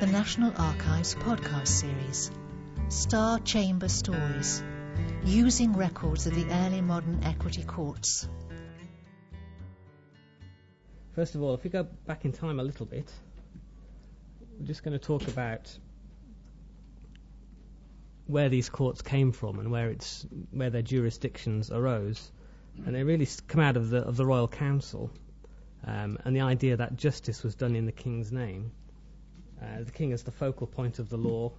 the National Archives podcast series, Star Chamber Stories, using records of the early modern equity courts. First of all, if we go back in time a little bit, we're just going to talk about where these courts came from and where their jurisdictions arose, and they really come out of the royal council, and the idea that justice was done in the king's name, the king as the focal point of the law,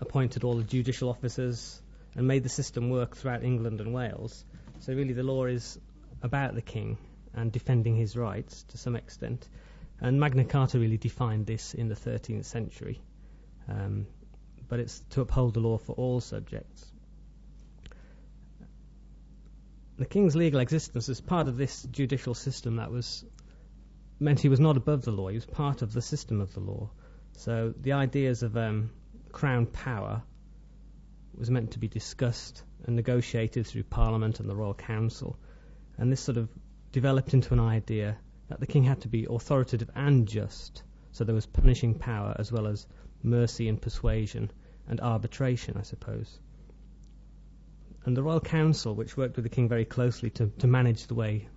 appointed all the judicial officers and made the system work throughout England and Wales. So really the law is about the king and defending his rights to some extent, and Magna Carta really defined this in the 13th century, but it's to uphold the law for all subjects. The king's legal existence is part of this judicial system that was meant he was not above the law, he was part of the system of the law. So the ideas of crown power was meant to be discussed and negotiated through Parliament and the Royal Council, and this sort of developed into an idea that the king had to be authoritative and just, so there was punishing power as well as mercy and persuasion and arbitration, I suppose. And the Royal Council, which worked with the king very closely to manage the way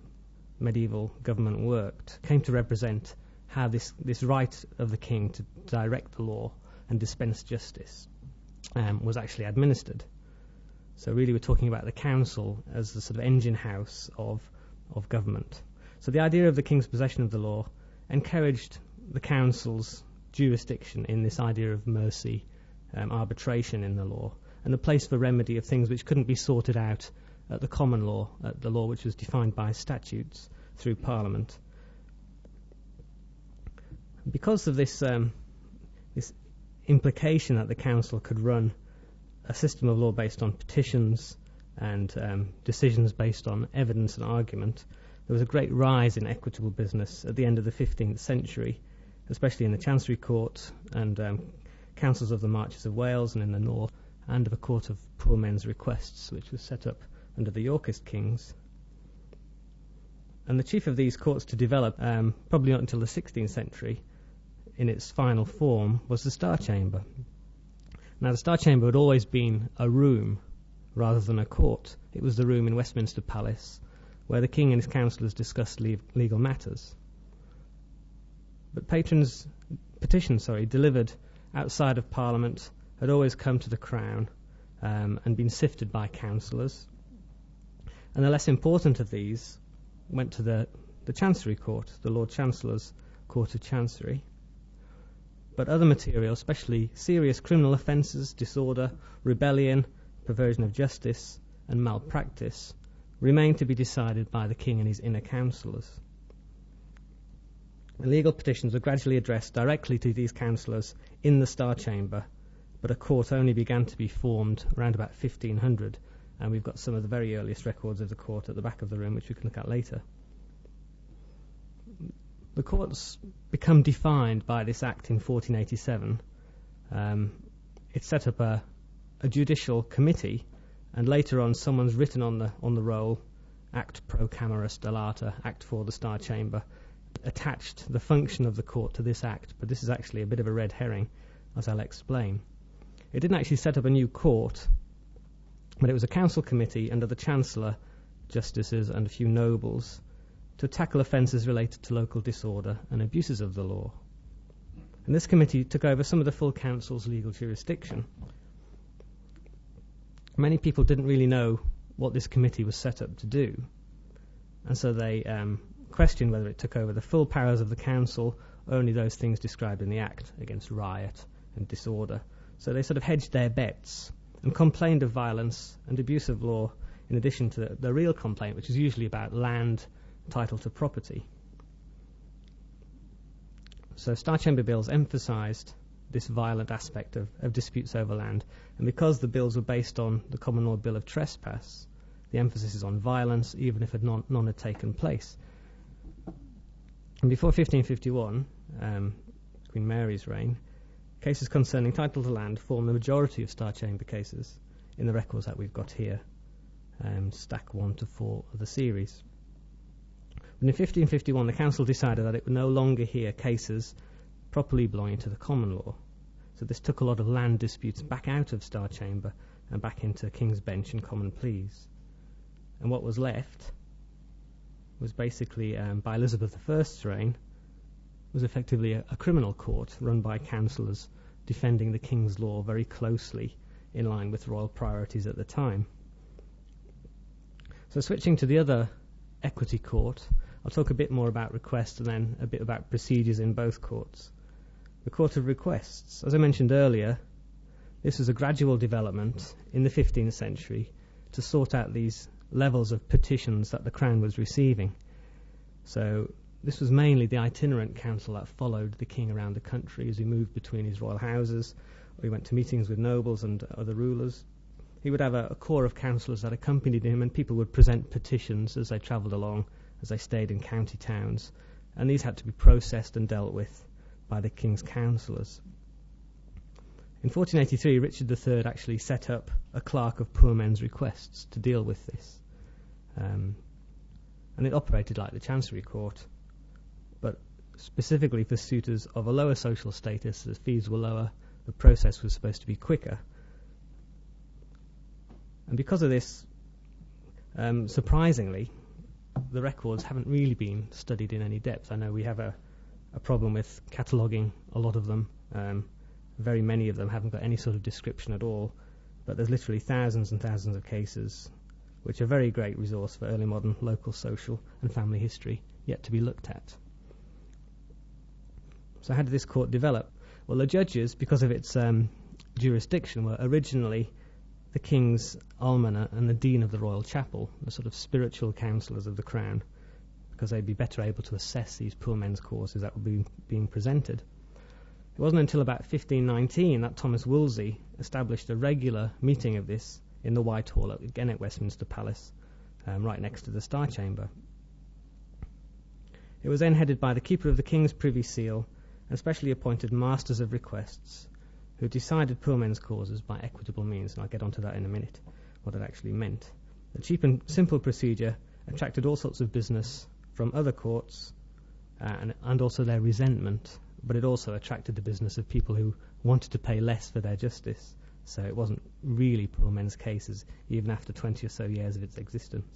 medieval government worked, came to represent how this right of the king to direct the law and dispense justice was actually administered. So really we're talking about the council as the sort of engine house of government. So the idea of the king's possession of the law encouraged the council's jurisdiction in this idea of mercy, arbitration in the law, and the place for remedy of things which couldn't be sorted out at the common law, at the law which was defined by statutes through Parliament. Because of this this implication that the council could run a system of law based on petitions and decisions based on evidence and argument, there was a great rise in equitable business at the end of the 15th century, especially in the Chancery Court and councils of the Marches of Wales and in the North, and of a court of poor men's requests, which was set up under the Yorkist kings. And the chief of these courts to develop, probably not until the 16th century, in its final form, was the Star Chamber. Now, the Star Chamber had always been a room rather than a court. It was the room in Westminster Palace where the king and his councillors discussed legal matters. But petitions delivered outside of Parliament had always come to the Crown and been sifted by councillors. And the less important of these went to the Chancery Court, the Lord Chancellor's Court of Chancery. But other material, especially serious criminal offences, disorder, rebellion, perversion of justice and malpractice, remained to be decided by the king and his inner councillors. Legal petitions were gradually addressed directly to these councillors in the Star Chamber, but a court only began to be formed around about 1500, and we've got some of the very earliest records of the court at the back of the room, which we can look at later. The courts become defined by this act in 1487. It set up a judicial committee, and later on someone's written on the roll, Act Pro Camera Stellata, Act for the Star Chamber, attached the function of the court to this act, but this is actually a bit of a red herring, as I'll explain. It didn't actually set up a new court, but it was a council committee under the Chancellor, Justices and a few nobles to tackle offences related to local disorder and abuses of the law. And this committee took over some of the full council's legal jurisdiction. Many people didn't really know what this committee was set up to do, and so they questioned whether it took over the full powers of the council, only those things described in the Act against riot and disorder. So they sort of hedged their bets and complained of violence and abuse of law, in addition to the real complaint, which is usually about land, title to property. So Star Chamber bills emphasised this violent aspect of disputes over land, and because the bills were based on the common law bill of trespass, the emphasis is on violence, even if none had taken place. And before 1551, Queen Mary's reign, cases concerning title to land form the majority of Star Chamber cases in the records that we've got here, stack 1 to 4 of the series. But in 1551, the council decided that it would no longer hear cases properly belonging to the common law. So this took a lot of land disputes back out of Star Chamber and back into King's Bench and Common Pleas. And what was left was basically, by Elizabeth I's reign, was effectively a criminal court run by councillors defending the King's law very closely in line with royal priorities at the time. So switching to the other equity court, I'll talk a bit more about requests and then a bit about procedures in both courts. The Court of Requests, as I mentioned earlier, this was a gradual development in the 15th century to sort out these levels of petitions that the Crown was receiving. So this was mainly the itinerant council that followed the king around the country as he moved between his royal houses, or he went to meetings with nobles and other rulers. He would have a corps of councillors that accompanied him, and people would present petitions as they travelled along, as they stayed in county towns, and these had to be processed and dealt with by the king's councillors. In 1483, Richard III actually set up a clerk of poor men's requests to deal with this. And it operated like the Chancery Court, but specifically for suitors of a lower social status. The fees were lower, the process was supposed to be quicker. And because of this, surprisingly, the records haven't really been studied in any depth. I know we have a problem with cataloguing a lot of them. Very many of them haven't got any sort of description at all, but there's literally thousands and thousands of cases, which are a very great resource for early modern local, social and family history yet to be looked at. So how did this court develop? Well, the judges, because of its jurisdiction, were originally the King's Almoner and the Dean of the Royal Chapel, the sort of spiritual counsellors of the Crown, because they'd be better able to assess these poor men's causes that were being presented. It wasn't until about 1519 that Thomas Woolsey established a regular meeting of this in the White Hall, again at Westminster Palace, right next to the Star Chamber. It was then headed by the Keeper of the King's Privy Seal and specially appointed Masters of Requests, who decided poor men's causes by equitable means, and I'll get onto that in a minute, what it actually meant. The cheap and simple procedure attracted all sorts of business from other courts and also their resentment, but it also attracted the business of people who wanted to pay less for their justice. So it wasn't really poor men's cases, even after 20 or so years of its existence.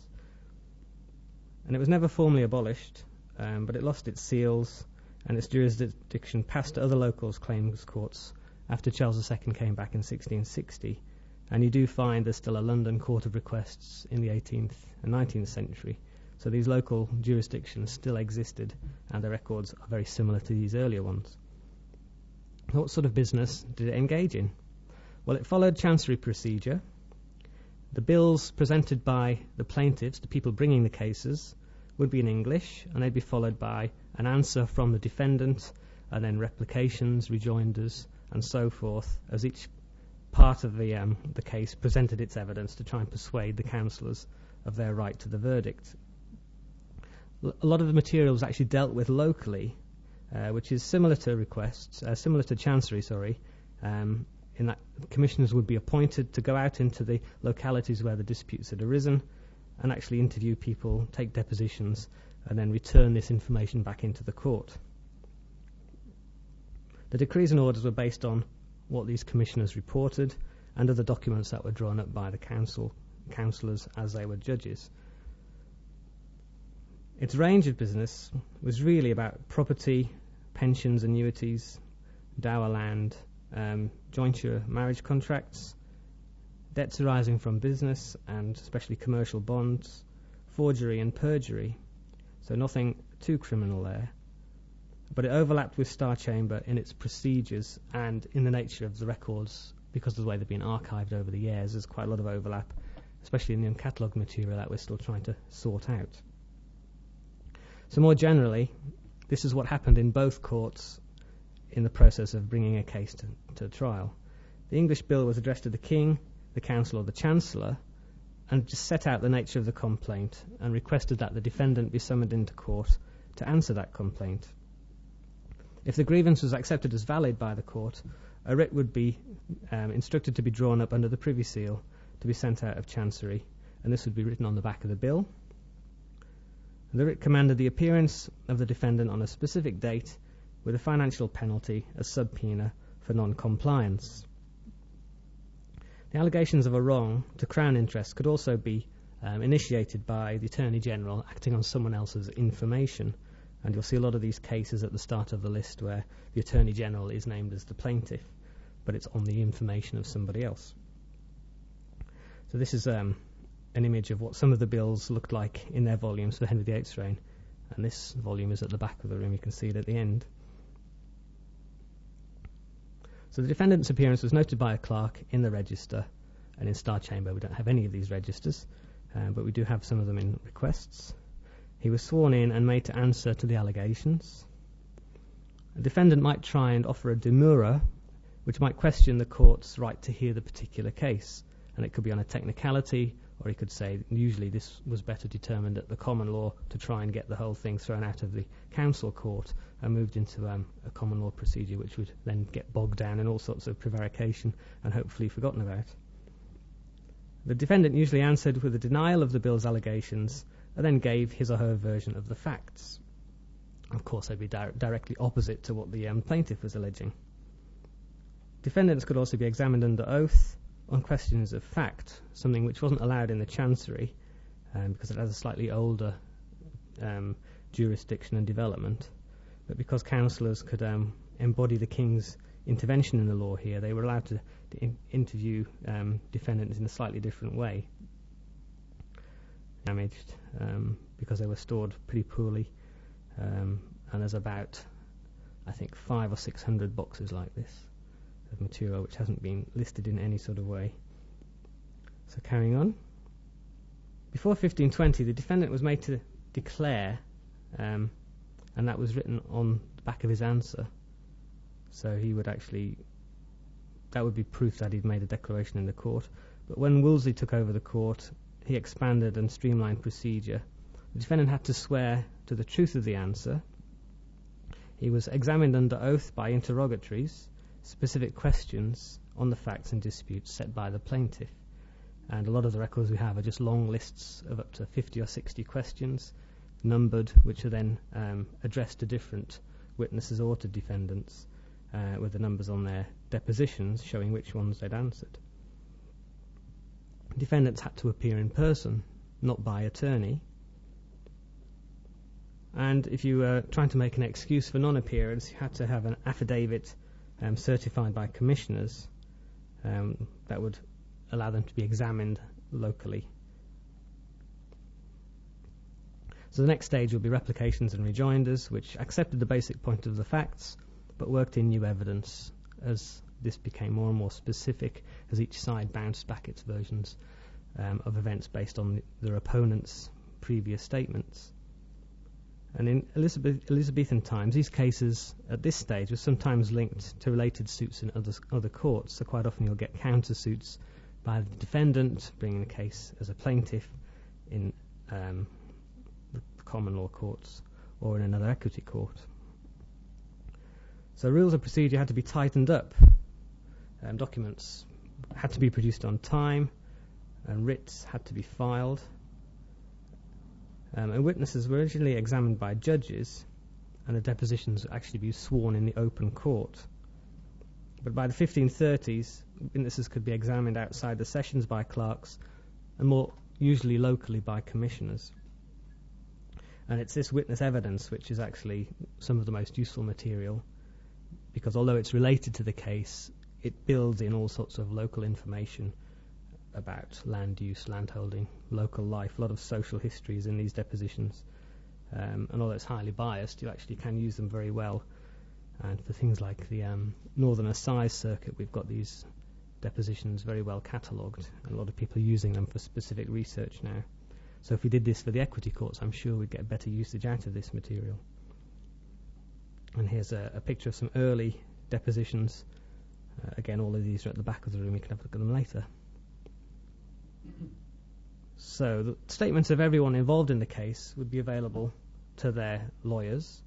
And it was never formally abolished, but it lost its seals, and its jurisdiction passed to other local claims courts after Charles II came back in 1660. And you do find there's still a London Court of Requests in the 18th and 19th century. So these local jurisdictions still existed, and the records are very similar to these earlier ones. What sort of business did it engage in? Well, it followed chancery procedure. The bills presented by the plaintiffs, the people bringing the cases, would be in English, and they'd be followed by an answer from the defendant, and then replications, rejoinders, and so forth, as each part of the case presented its evidence to try and persuade the councillors of their right to the verdict. A lot of the material was actually dealt with locally, which is similar to requests, similar to chancery, in that commissioners would be appointed to go out into the localities where the disputes had arisen and actually interview people, take depositions, and then return this information back into the court. The decrees and orders were based on what these commissioners reported and other documents that were drawn up by the councillors as they were judges. Its range of business was really about property, pensions, annuities, dower land, jointure marriage contracts, debts arising from business and especially commercial bonds, forgery and perjury. So nothing too criminal there. But it overlapped with Star Chamber in its procedures and in the nature of the records, because of the way they've been archived over the years. There's quite a lot of overlap, especially in the uncatalogued material that we're still trying to sort out. So more generally, this is what happened in both courts in the process of bringing a case to trial. The English bill was addressed to the King, the Council or the Chancellor, and just set out the nature of the complaint and requested that the defendant be summoned into court to answer that complaint. If the grievance was accepted as valid by the court, a writ would be instructed to be drawn up under the Privy Seal to be sent out of Chancery, and this would be written on the back of the bill. The writ commanded the appearance of the defendant on a specific date with a financial penalty as sub-pena for non-compliance. The allegations of a wrong to Crown interests could also be initiated by the Attorney-General acting on someone else's information, and you'll see a lot of these cases at the start of the list where the Attorney-General is named as the plaintiff, but it's on the information of somebody else. So this is an image of what some of the bills looked like in their volumes for Henry VIII's reign, and this volume is at the back of the room. You can see it at the end. So the defendant's appearance was noted by a clerk in the register, and in Star Chamber we don't have any of these registers, but we do have some of them in Requests. He was sworn in and made to answer to the allegations. A defendant might try and offer a demurrer, which might question the court's right to hear the particular case, and it could be on a technicality, or he could say usually this was better determined at the common law to try and get the whole thing thrown out of the council court and moved into a common law procedure, which would then get bogged down in all sorts of prevarication and hopefully forgotten about. The defendant usually answered with a denial of the bill's allegations and then gave his or her version of the facts. Of course, they'd be directly opposite to what the plaintiff was alleging. Defendants could also be examined under oath on questions of fact, something which wasn't allowed in the Chancery because it has a slightly older jurisdiction and development, but because councillors could embody the King's intervention in the law here, they were allowed to interview defendants in a slightly different way. Damaged because they were stored pretty poorly, and there's about, I think, 500 or 600 boxes like this of material which hasn't been listed in any sort of way. So carrying on. Before 1520, the defendant was made to declare, and that was written on the back of his answer. So he would actually, that would be proof that he'd made a declaration in the court. But when Woolsey took over the court, he expanded and streamlined procedure. The defendant had to swear to the truth of the answer. He was examined under oath by interrogatories, specific questions on the facts and disputes set by the plaintiff, and a lot of the records we have are just long lists of up to 50 or 60 questions numbered, which are then addressed to different witnesses or to defendants with the numbers on their depositions showing which ones they'd answered. Defendants had to appear in person, not by attorney, and if you were trying to make an excuse for non-appearance, you had to have an affidavit certified by commissioners that would allow them to be examined locally. So the next stage will be replications and rejoinders, which accepted the basic point of the facts but worked in new evidence as this became more and more specific as each side bounced back its versions of events based on their opponent's previous statements. And in Elizabethan times, these cases at this stage were sometimes linked to related suits in other courts, so quite often you'll get countersuits by the defendant bringing the case as a plaintiff in the common law courts or in another equity court. So rules of procedure had to be tightened up. Documents had to be produced on time, and writs had to be filed. And witnesses were originally examined by judges, and the depositions would actually be sworn in the open court. But by the 1530s, witnesses could be examined outside the sessions by clerks, and more usually locally by commissioners. And it's this witness evidence which is actually some of the most useful material, because although it's related to the case, it builds in all sorts of local information about land use, land holding, local life, a lot of social histories in these depositions. And although it's highly biased, you actually can use them very well. And for things like the Northern Assize Circuit, we've got these depositions very well catalogued, and a lot of people are using them for specific research now. So if we did this for the equity courts, I'm sure we'd get better usage out of this material. And here's a picture of some early depositions. Again, all of these are at the back of the room. You can have a look at them later. So the statements of everyone involved in the case would be available to their lawyers,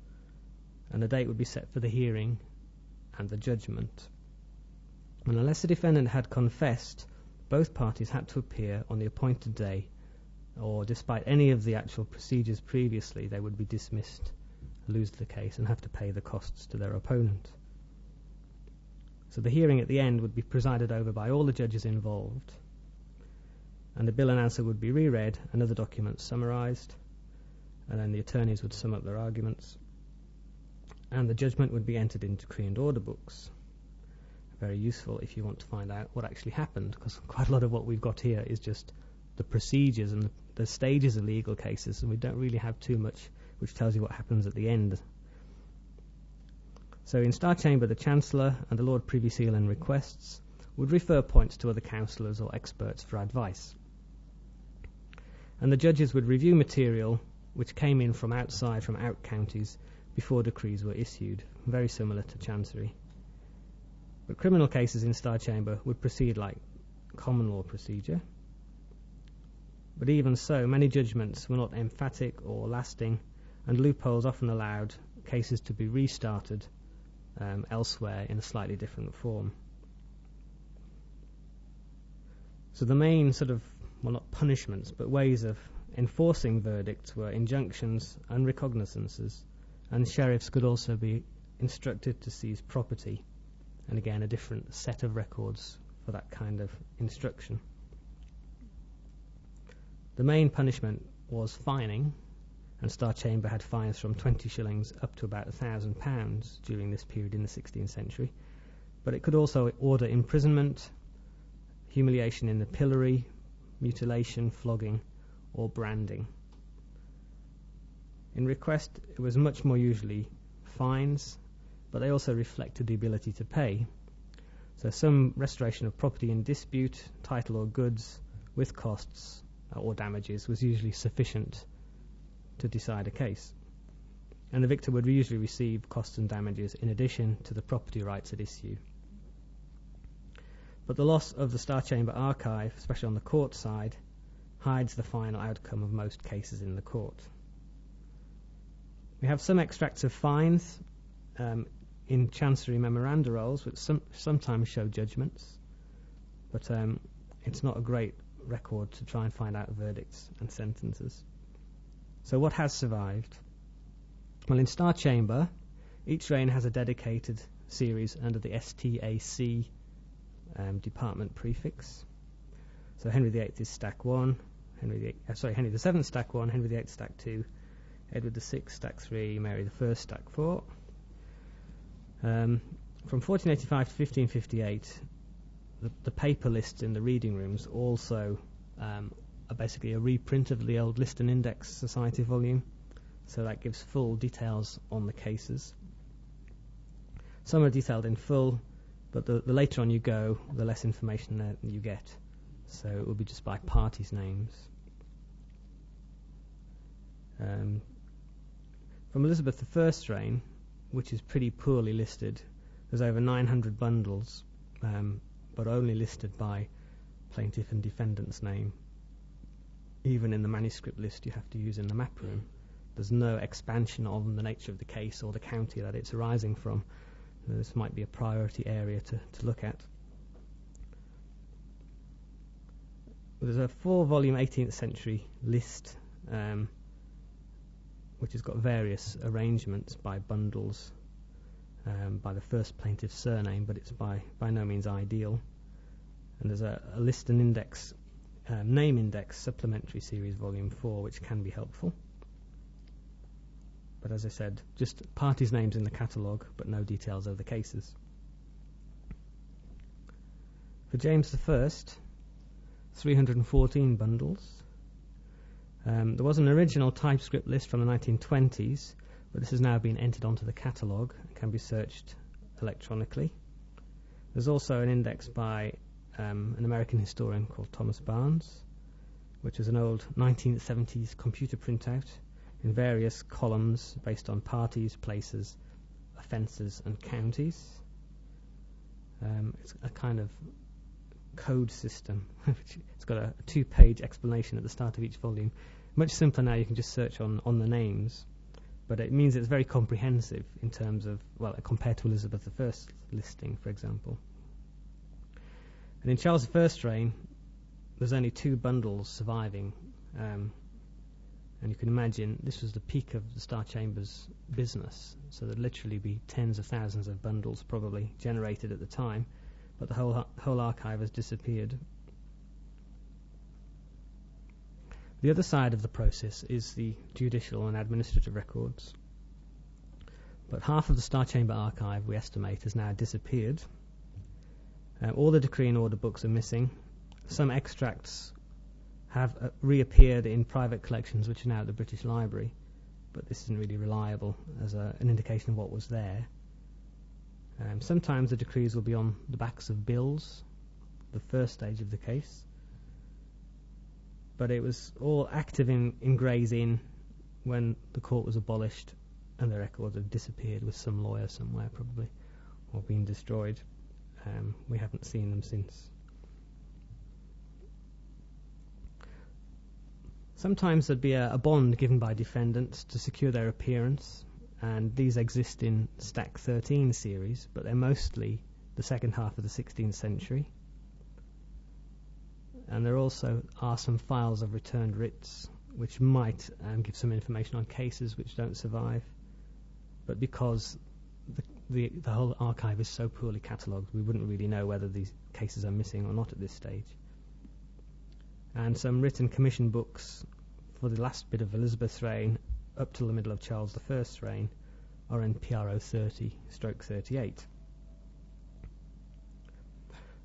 and a date would be set for the hearing and the judgment. And unless the defendant had confessed, both parties had to appear on the appointed day, or despite any of the actual procedures previously, they would be dismissed lose the case and have to pay the costs to their opponent. So the hearing at the end would be presided over by all the judges involved, and the bill and answer would be reread and other documents summarised, and then the attorneys would sum up their arguments, and the judgment would be entered into decree and order books. Very useful if you want to find out what actually happened, because quite a lot of what we've got here is just the procedures and the stages of legal cases, and we don't really have too much which tells you what happens at the end. So in Star Chamber, the Chancellor and the Lord Privy Seal in Requests would refer points to other counsellors or experts for advice, and the judges would review material which came in from outside, from out counties, before decrees were issued, very similar to Chancery. But criminal cases in Star Chamber would proceed like common law procedure. But even so, many judgments were not emphatic or lasting, and loopholes often allowed cases to be restarted elsewhere in a slightly different form. So the main sort of, well, not punishments, but ways of enforcing verdicts were injunctions and recognizances, and sheriffs could also be instructed to seize property, and again a different set of records for that kind of instruction. The main punishment was fining, and Star Chamber had fines from 20 shillings up to about £1,000 during this period in the 16th century, but it could also order imprisonment, humiliation in the pillory, mutilation, flogging, or branding. In Request, it was much more usually fines, but they also reflected the ability to pay. So some restoration of property in dispute, title or goods, with costs or damages, was usually sufficient to decide a case. And the victor would usually receive costs and damages in addition to the property rights at issue. But the loss of the Star Chamber archive, especially on the court side, hides the final outcome of most cases in the court. We have some extracts of fines in Chancery memoranda rolls, which sometimes show judgments, but it's not a great record to try and find out verdicts and sentences. So what has survived? Well, in Star Chamber, each reign has a dedicated series under the STAC department prefix. So Henry VIII is Stack 1, Henry VII Stack 1, Henry VIII Stack 2, Edward VI Stack 3, Mary I Stack 4. From 1485 to 1558, the paper lists in the reading rooms also are basically a reprint of the old List and Index Society volume, so that gives full details on the cases. Some are detailed in full, but the later on you go, the less information that you get, so it will be just by parties' names. From Elizabeth I's reign, which is pretty poorly listed, there's over 900 bundles, but only listed by plaintiff and defendant's name. Even in the manuscript list you have to use in the map room, there's no expansion on the nature of the case or the county that it's arising from. This might be a priority area to look at. There's a 4-volume 18th century list which has got various arrangements by bundles, by the first plaintiff's surname, but it's by no means ideal. And there's a List and Index, Name Index Supplementary Series Volume 4, which can be helpful. But as I said, just parties' names in the catalogue, but no details of the cases. For James I, 314 bundles. There was an original typescript list from the 1920s, but this has now been entered onto the catalogue and can be searched electronically. There's also an index by an American historian called Thomas Barnes, which is an old 1970s computer printout in various columns based on parties, places, offences and counties. It's a kind of code system. It's got a 2-page explanation at the start of each volume. Much simpler now, you can just search on the names, but it means it's very comprehensive in terms of, well, compared to Elizabeth I's listing, for example. And in Charles I's reign, there's only 2 bundles surviving, And you can imagine this was the peak of the Star Chamber's business, so there'd literally be tens of thousands of bundles probably generated at the time, but the whole archive has disappeared. The other side of the process is the judicial and administrative records. But half of the Star Chamber archive, we estimate, has now disappeared. All the decree and order books are missing. Some extracts have reappeared in private collections, which are now at the British Library, but this isn't really reliable as an indication of what was there. Sometimes the decrees will be on the backs of bills, the first stage of the case. But it was all active in Gray's Inn when the court was abolished and the records have disappeared with some lawyer somewhere probably, or been destroyed. We haven't seen them since. Sometimes there'd be a bond given by defendants to secure their appearance, and these exist in Stack 13 series, but they're mostly the second half of the 16th century. And there also are some files of returned writs which might give some information on cases which don't survive, but because the whole archive is so poorly catalogued, we wouldn't really know whether these cases are missing or not at this stage. And some written commission books for the last bit of Elizabeth's reign up till the middle of Charles I's reign are in PRO 30/38.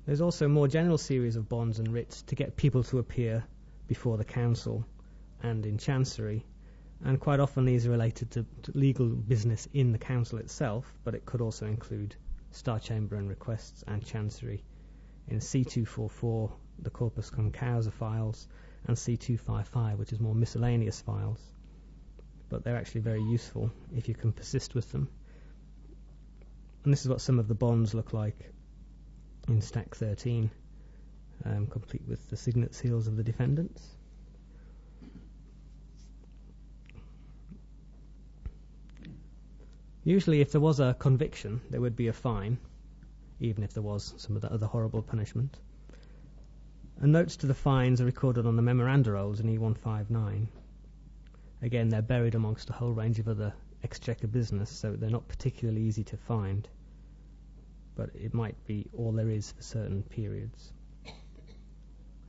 There's also a more general series of bonds and writs to get people to appear before the council and in chancery, and quite often these are related to legal business in the council itself, but it could also include Star Chamber and Requests and Chancery. In C244, the Corpus Cum Causa files, and C255, which is more miscellaneous files, but they're actually very useful if you can persist with them. And this is what some of the bonds look like in Stack 13, complete with the signet seals of the defendants. Usually if there was a conviction, there would be a fine, even if there was some of the other horrible punishment. And notes to the fines are recorded on the memoranda rolls in E159. Again, they're buried amongst a whole range of other exchequer business, so they're not particularly easy to find, but it might be all there is for certain periods.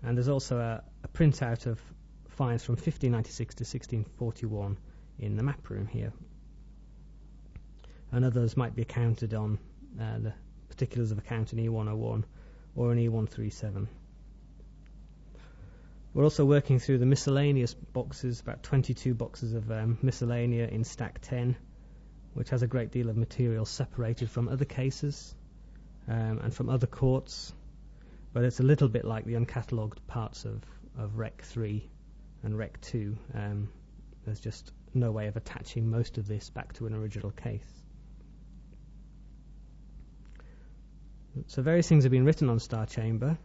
And there's also a printout of fines from 1596 to 1641 in the map room here. And others might be accounted on the particulars of account in E101 or in E137. We're also working through the miscellaneous boxes, about 22 boxes of miscellanea in Stack 10, which has a great deal of material separated from other cases and from other courts, but it's a little bit like the uncatalogued parts of Rec 3 and Rec 2. There's just no way of attaching most of this back to an original case. So various things have been written on Star Chamber.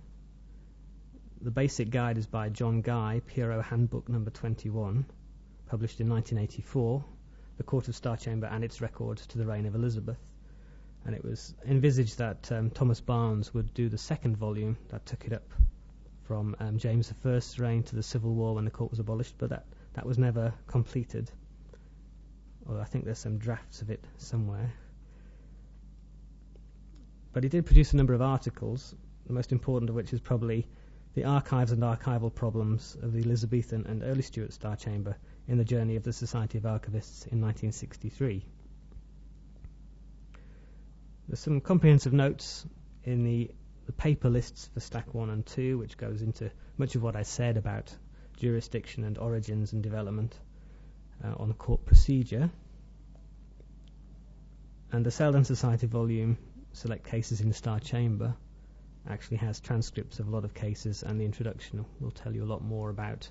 The basic guide is by John Guy, PRO Handbook number 21, published in 1984, the Court of Star Chamber and its records to the reign of Elizabeth. And it was envisaged that Thomas Barnes would do the second volume that took it up from James I's reign to the Civil War when the court was abolished, but that was never completed, although I think there's some drafts of it somewhere. But he did produce a number of articles, the most important of which is probably The Archives and Archival Problems of the Elizabethan and Early Stuart Star Chamber in the Journey of the Society of Archivists in 1963. There's some comprehensive notes in the paper lists for Stack 1 and 2, which goes into much of what I said about jurisdiction and origins and development on court procedure. And the Selden Society volume, Select Cases in the Star Chamber, actually has transcripts of a lot of cases, and the introduction will tell you a lot more about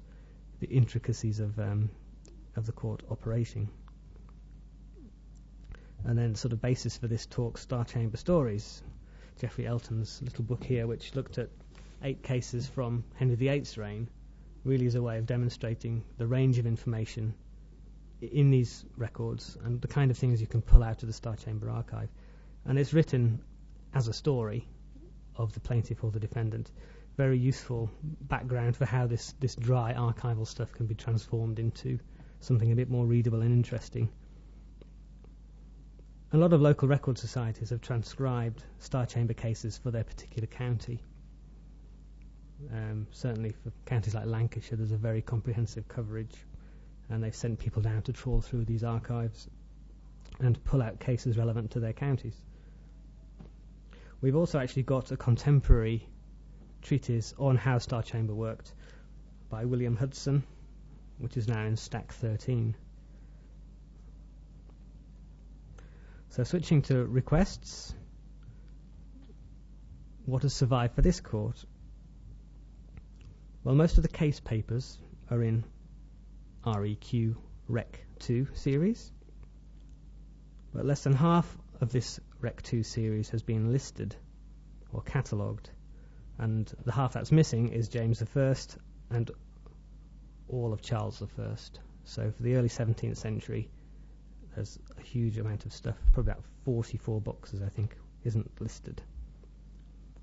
the intricacies of the court operating. And then sort of basis for this talk, Star Chamber Stories, Geoffrey Elton's little book here, which looked at 8 cases from Henry VIII's reign, really is a way of demonstrating the range of information in these records and the kind of things you can pull out of the Star Chamber archive. And it's written as a story of the plaintiff or the defendant. Very useful background for how this dry archival stuff can be transformed into something a bit more readable and interesting. A lot of local record societies have transcribed Star Chamber cases for their particular county. Certainly for counties like Lancashire, there's a very comprehensive coverage, and they've sent people down to trawl through these archives and pull out cases relevant to their counties. We've also actually got a contemporary treatise on how Star Chamber worked by William Hudson, which is now in Stack 13. So switching to requests, what has survived for this court? Well, most of the case papers are in REQ Rec 2 series, but less than half of this Rec 2 series has been listed or catalogued, and the half that's missing is James I and all of Charles I. So for the early 17th century, there's a huge amount of stuff, probably about 44 boxes, I think, isn't listed.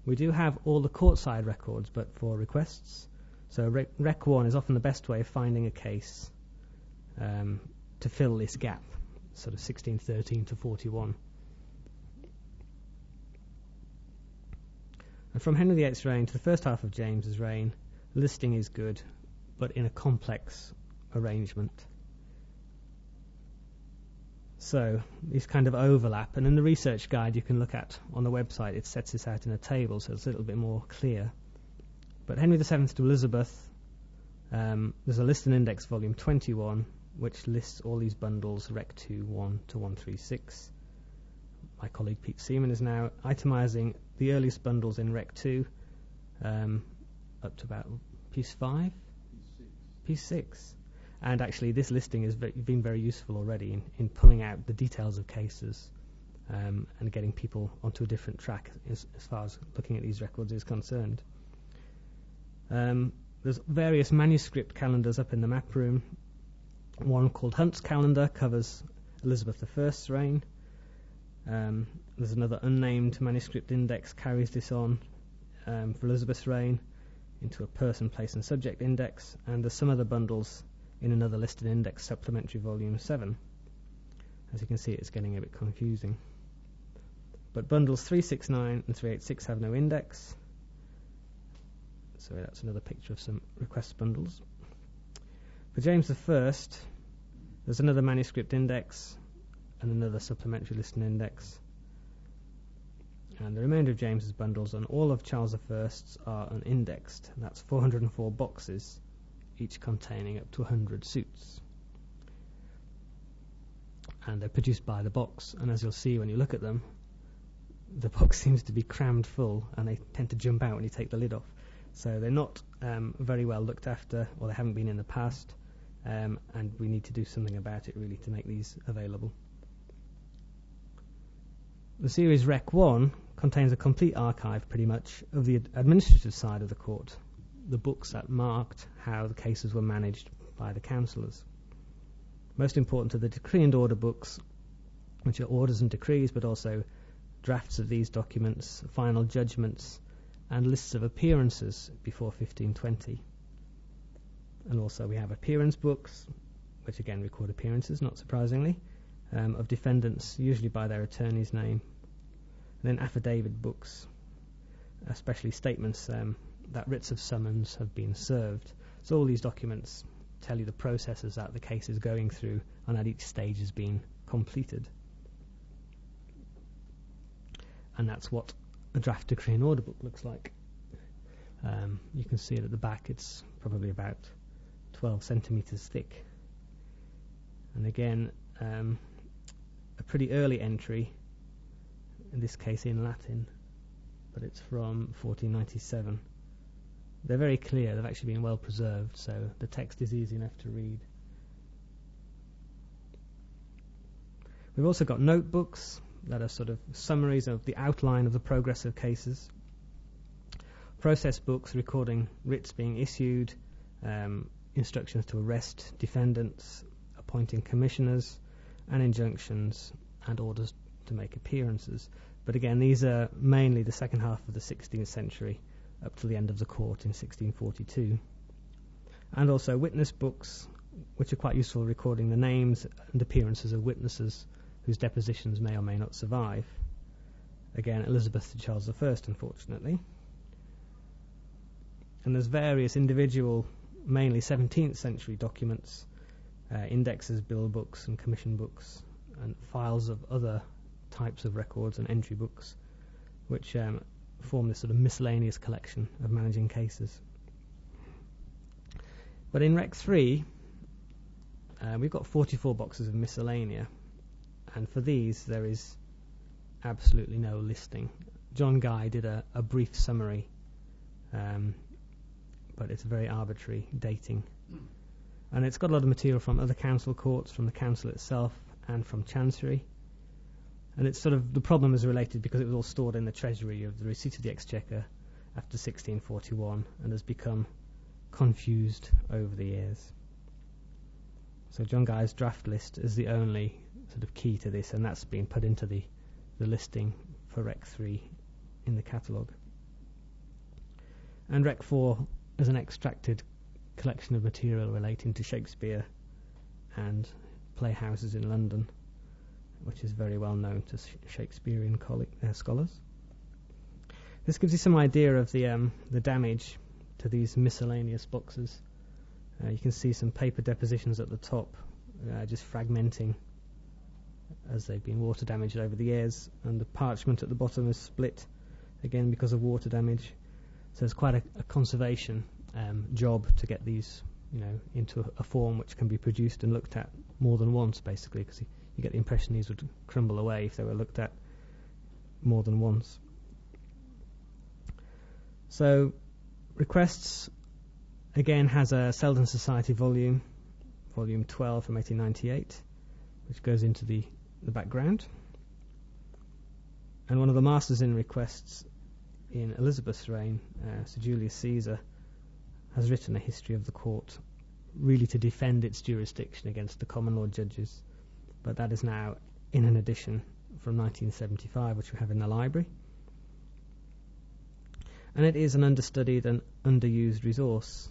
We do have all the courtside records, but for requests. So Rec 1 is often the best way of finding a case to fill this gap, sort of 1613 to 41. And from Henry VIII's reign to the first half of James's reign, listing is good, but in a complex arrangement. So these kind of overlap, and in the research guide you can look at on the website, it sets this out in a table, so it's a little bit more clear. But Henry VII to Elizabeth, there's a list and index volume 21 which lists all these bundles, Rec 2, 1 to 136. My colleague Pete Seaman is now itemising the earliest bundles in Rec 2 up to about piece 5? Piece 6. And actually this listing has been very useful already in pulling out the details of cases and getting people onto a different track as far as looking at these records is concerned. There's various manuscript calendars up in the map room. One called Hunt's Calendar covers Elizabeth I's reign. There's another unnamed manuscript index carries this on for Elizabeth's reign into a person, place and subject index, and there's some other bundles in another listed index, supplementary volume 7. As you can see, it's getting a bit confusing. But bundles 369 and 386 have no index. So that's another picture of some request bundles. For James I, there's another manuscript index and another supplementary listing index. And the remainder of James's bundles and all of Charles I's are unindexed. And that's 404 boxes, each containing up to 100 suits. And they're produced by the box. And as you'll see when you look at them, the box seems to be crammed full, and they tend to jump out when you take the lid off. So they're not very well looked after, or they haven't been in the past, and we need to do something about it really to make these available. The series Rec 1 contains a complete archive pretty much of the administrative side of the court, the books that marked how the cases were managed by the councillors. Most important are the decree and order books, which are orders and decrees, but also drafts of these documents, final judgments, and lists of appearances before 1520. And also we have appearance books, which again record appearances, not surprisingly, of defendants, usually by their attorney's name. And then affidavit books, especially statements that writs of summons have been served. So all these documents tell you the processes that the case is going through and that each stage has been completed. And that's what a draft decree and order book looks like. You can see it at the back, it's probably about 12 centimetres thick. And again, a pretty early entry, in this case in Latin, but it's from 1497. They're very clear, they've actually been well preserved, so the text is easy enough to read. We've also got notebooks that are sort of summaries of the outline of the progress of cases. Process books recording writs being issued, instructions to arrest defendants, appointing commissioners, and injunctions and orders to make appearances. But again, these are mainly the second half of the 16th century up to the end of the court in 1642. And also witness books, which are quite useful, recording the names and appearances of witnesses whose depositions may or may not survive. Again, Elizabeth to Charles I, unfortunately. And there's various individual, mainly 17th century documents, indexes, bill books and commission books, and files of other types of records and entry books, which form this sort of miscellaneous collection of managing cases. But in Rec 3, we've got 44 boxes of miscellanea, and for these there is absolutely no listing. John Guy did a brief summary, but it's very arbitrary dating. And it's got a lot of material from other council courts, from the council itself, and from Chancery. And it's sort of, the problem is related because it was all stored in the treasury of the Receipt of the Exchequer after 1641 and has become confused over the years. So John Guy's draft list is the only sort of key to this, and that's been put into the listing for Rec 3 in the catalogue. And Rec 4 is an extracted collection of material relating to Shakespeare and playhouses in London, which is very well known to Shakespearean scholars. This gives you some idea of the damage to these miscellaneous boxes. You can see some paper depositions at the top, just fragmenting as they've been water damaged over the years, and the parchment at the bottom is split again because of water damage. So it's quite a conservation job to get these, you know, into a form which can be produced and looked at more than once, basically, because you get the impression these would crumble away if they were looked at more than once. So Requests again has a Selden Society volume, volume 12 from 1898, which goes into the background. And one of the masters in Requests in Elizabeth's reign, Sir Julius Caesar, has written a history of the court, really to defend its jurisdiction against the common law judges, but that is now in an edition from 1975, which we have in the library. And it is an understudied and underused resource.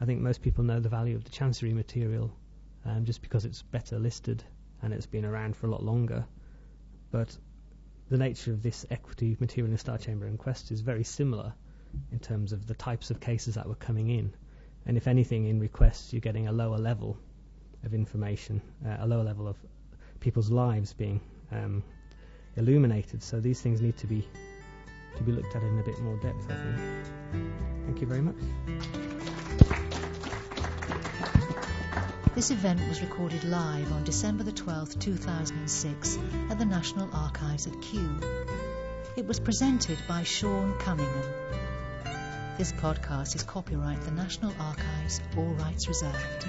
I think most people know the value of the Chancery material just because it's better listed and it's been around for a lot longer, but the nature of this equity material in Star Chamber and Quest is very similar in terms of the types of cases that were coming in. And if anything, in Requests you're getting a lower level of information, a lower level of people's lives being illuminated. So these things need to be looked at in a bit more depth, I think. Thank you very much. This event was recorded live on December the 12th, 2006 at the National Archives at Kew. It was presented by Sean Cunningham. This podcast is copyright the National Archives, all rights reserved.